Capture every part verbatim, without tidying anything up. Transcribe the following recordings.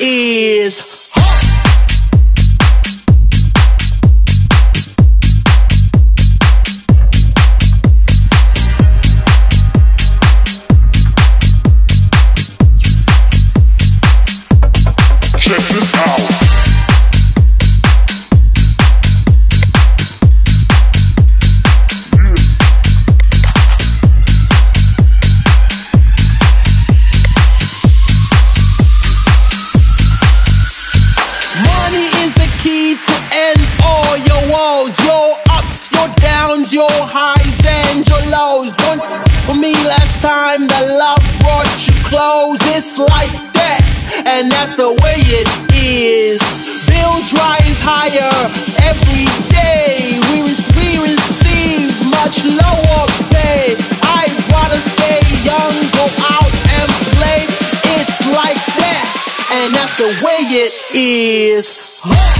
is hot. Check this out. Your highs and your lows. Don't for me last time that love brought you close. It's like that, and that's the way it is. Bills rise higher every day. We, we receive much lower pay. I'd rather stay young, go out and play. It's like that, and that's the way it is. Huh.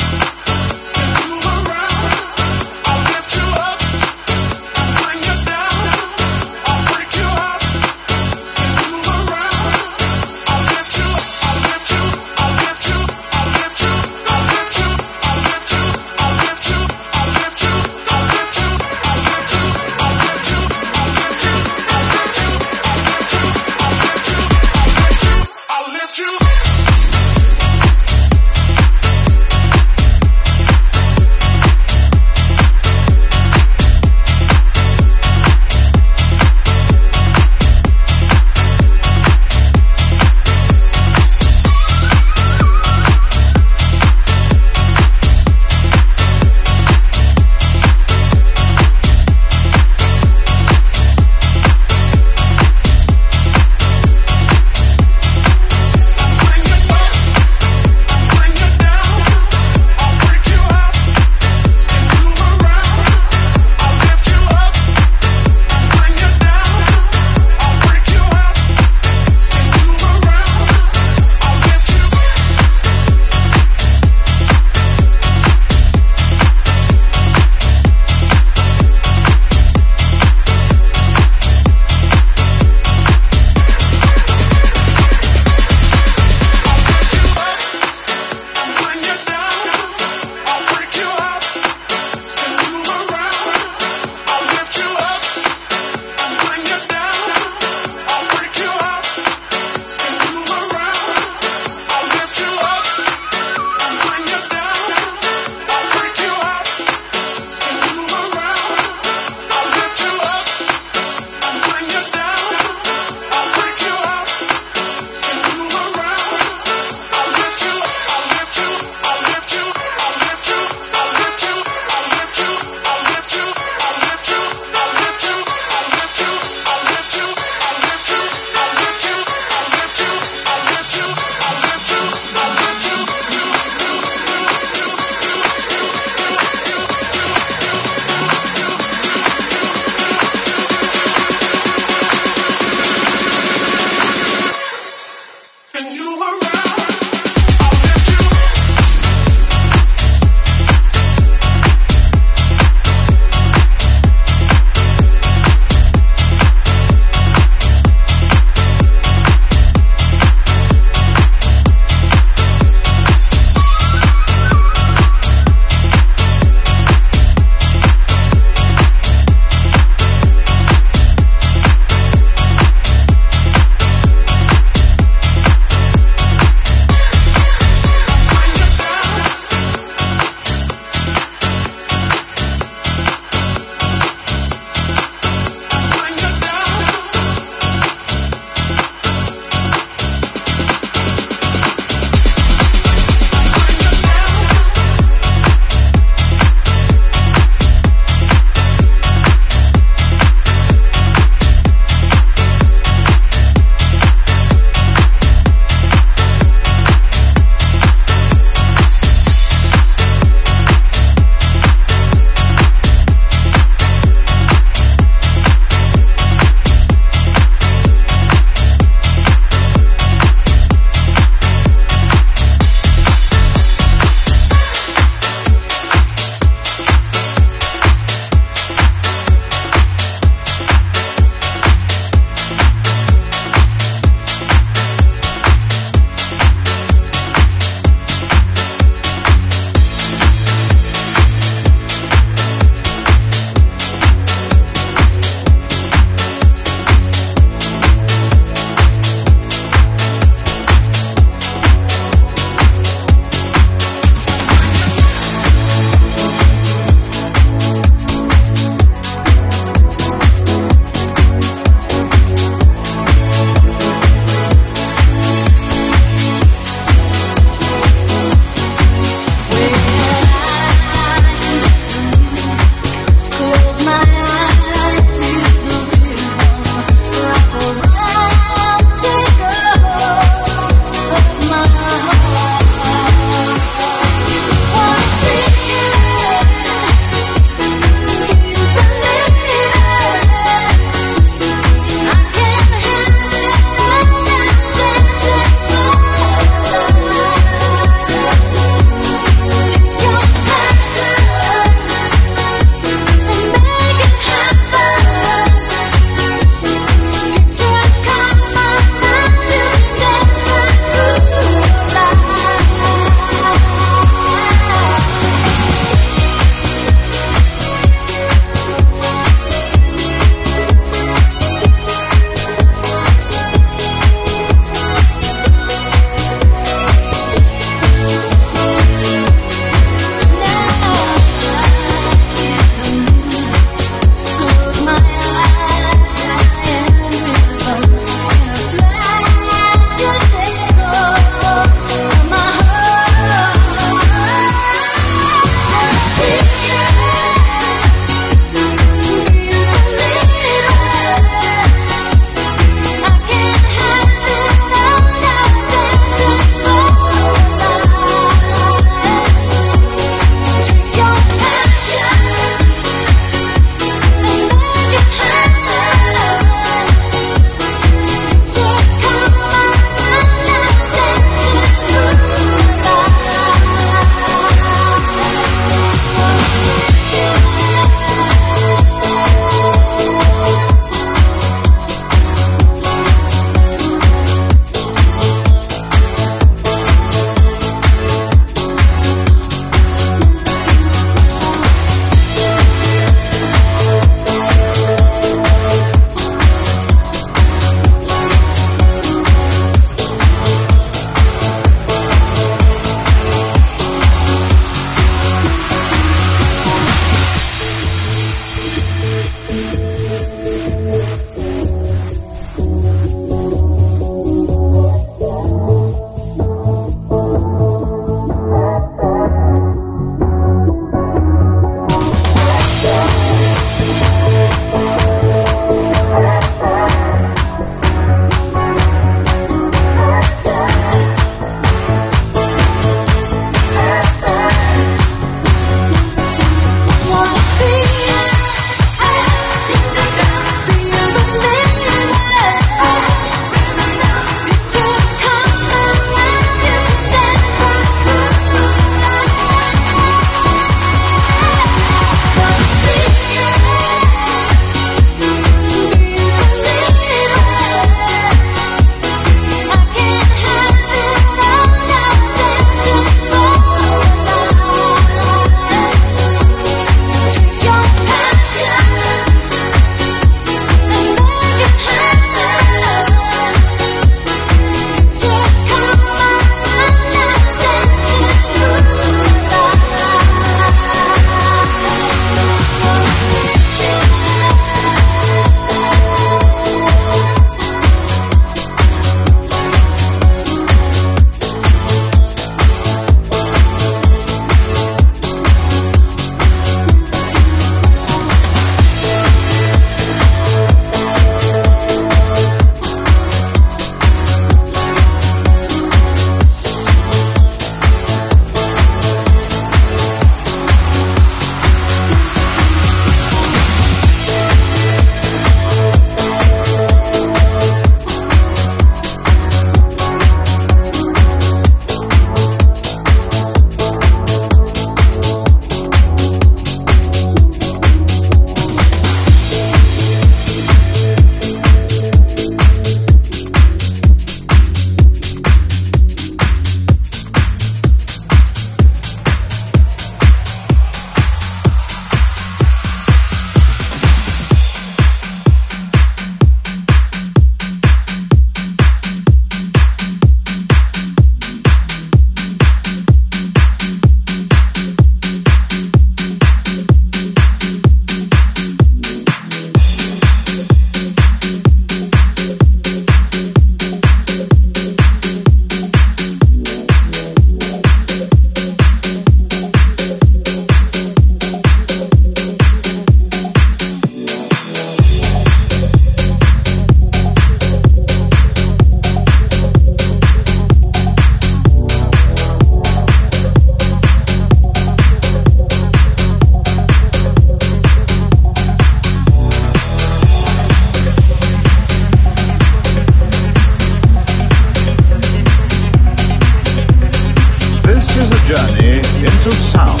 is a journey into sound.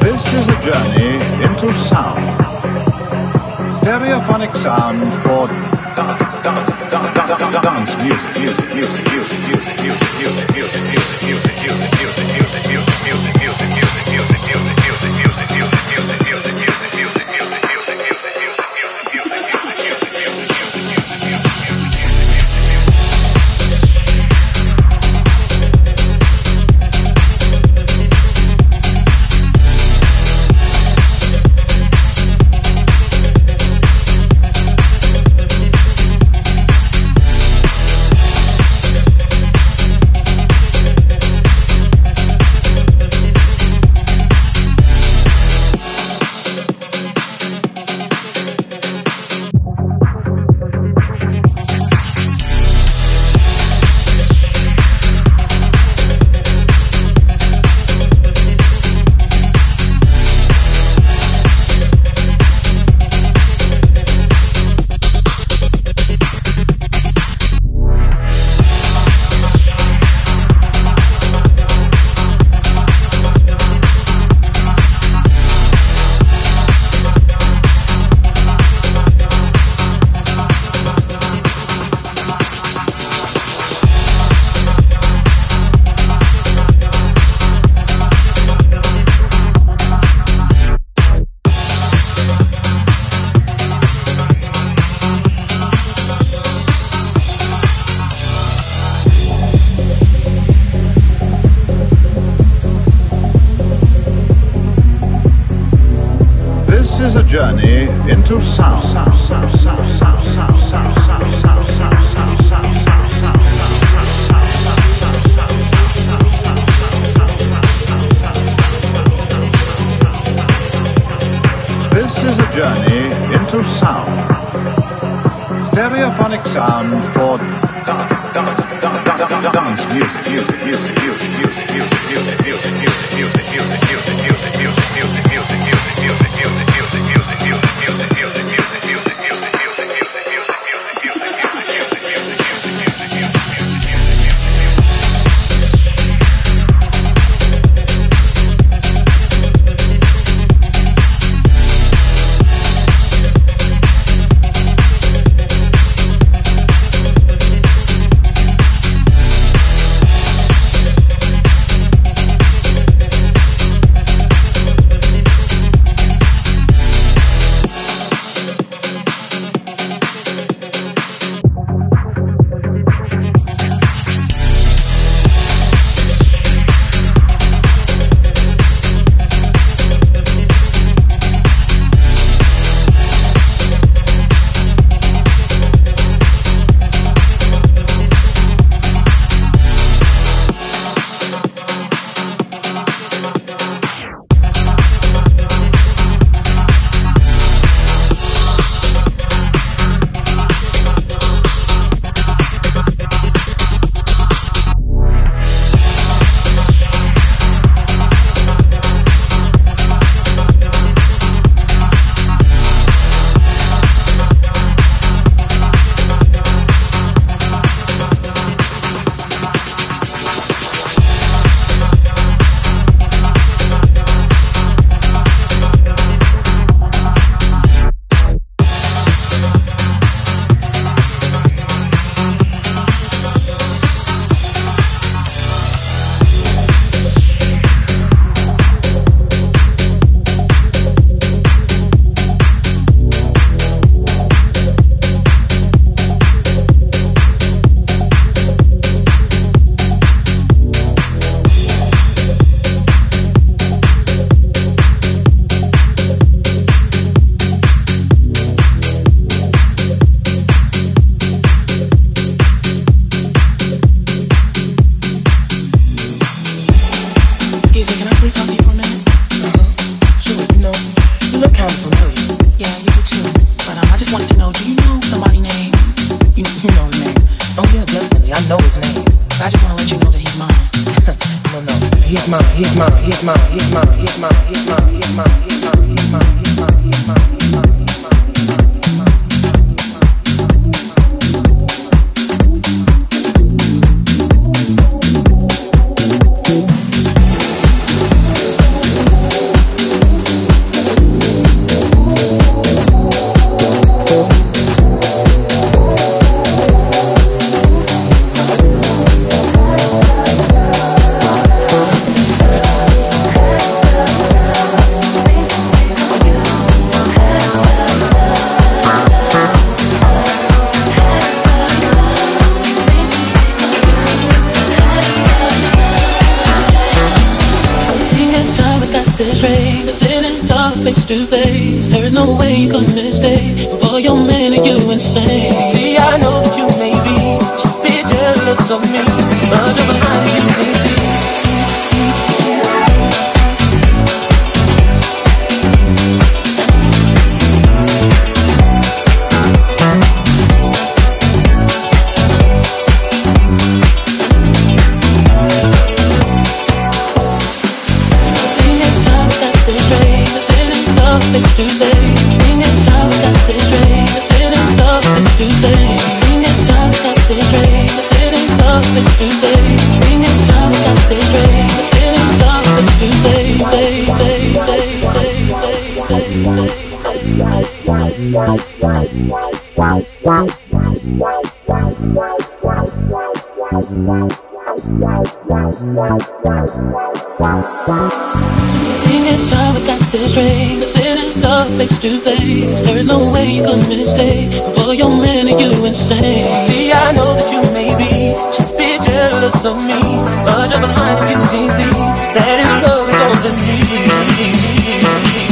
This is a journey into sound. Stereophonic sound for dance, dance, dance, dance, dance music, music, music, music, music, music, music, music, music, music, music. This is a journey into sound. This is a journey into sound. Stereophonic sound for dance, dance, dance, dance music, music, music, music, music, music, music, music, music, music, music, music. I know his name. I just want to let you know that he's mine. No, no. He he's mine, he's mine, he's mine, he's mine, he's mine, he's mine, he's mine, he's mine, he's mine, he's mine, he's mine. There is no way you could mistake. For your man, are you insane? See, I know that you may be, should be jealous of me, but you're behind me, you can see. Face to face, there is no way you could mistake. For your man, are you insane? See, I know that you may be, should be jealous of me, but you're blind if you can see that his love is all that needs. Bye.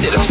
shit is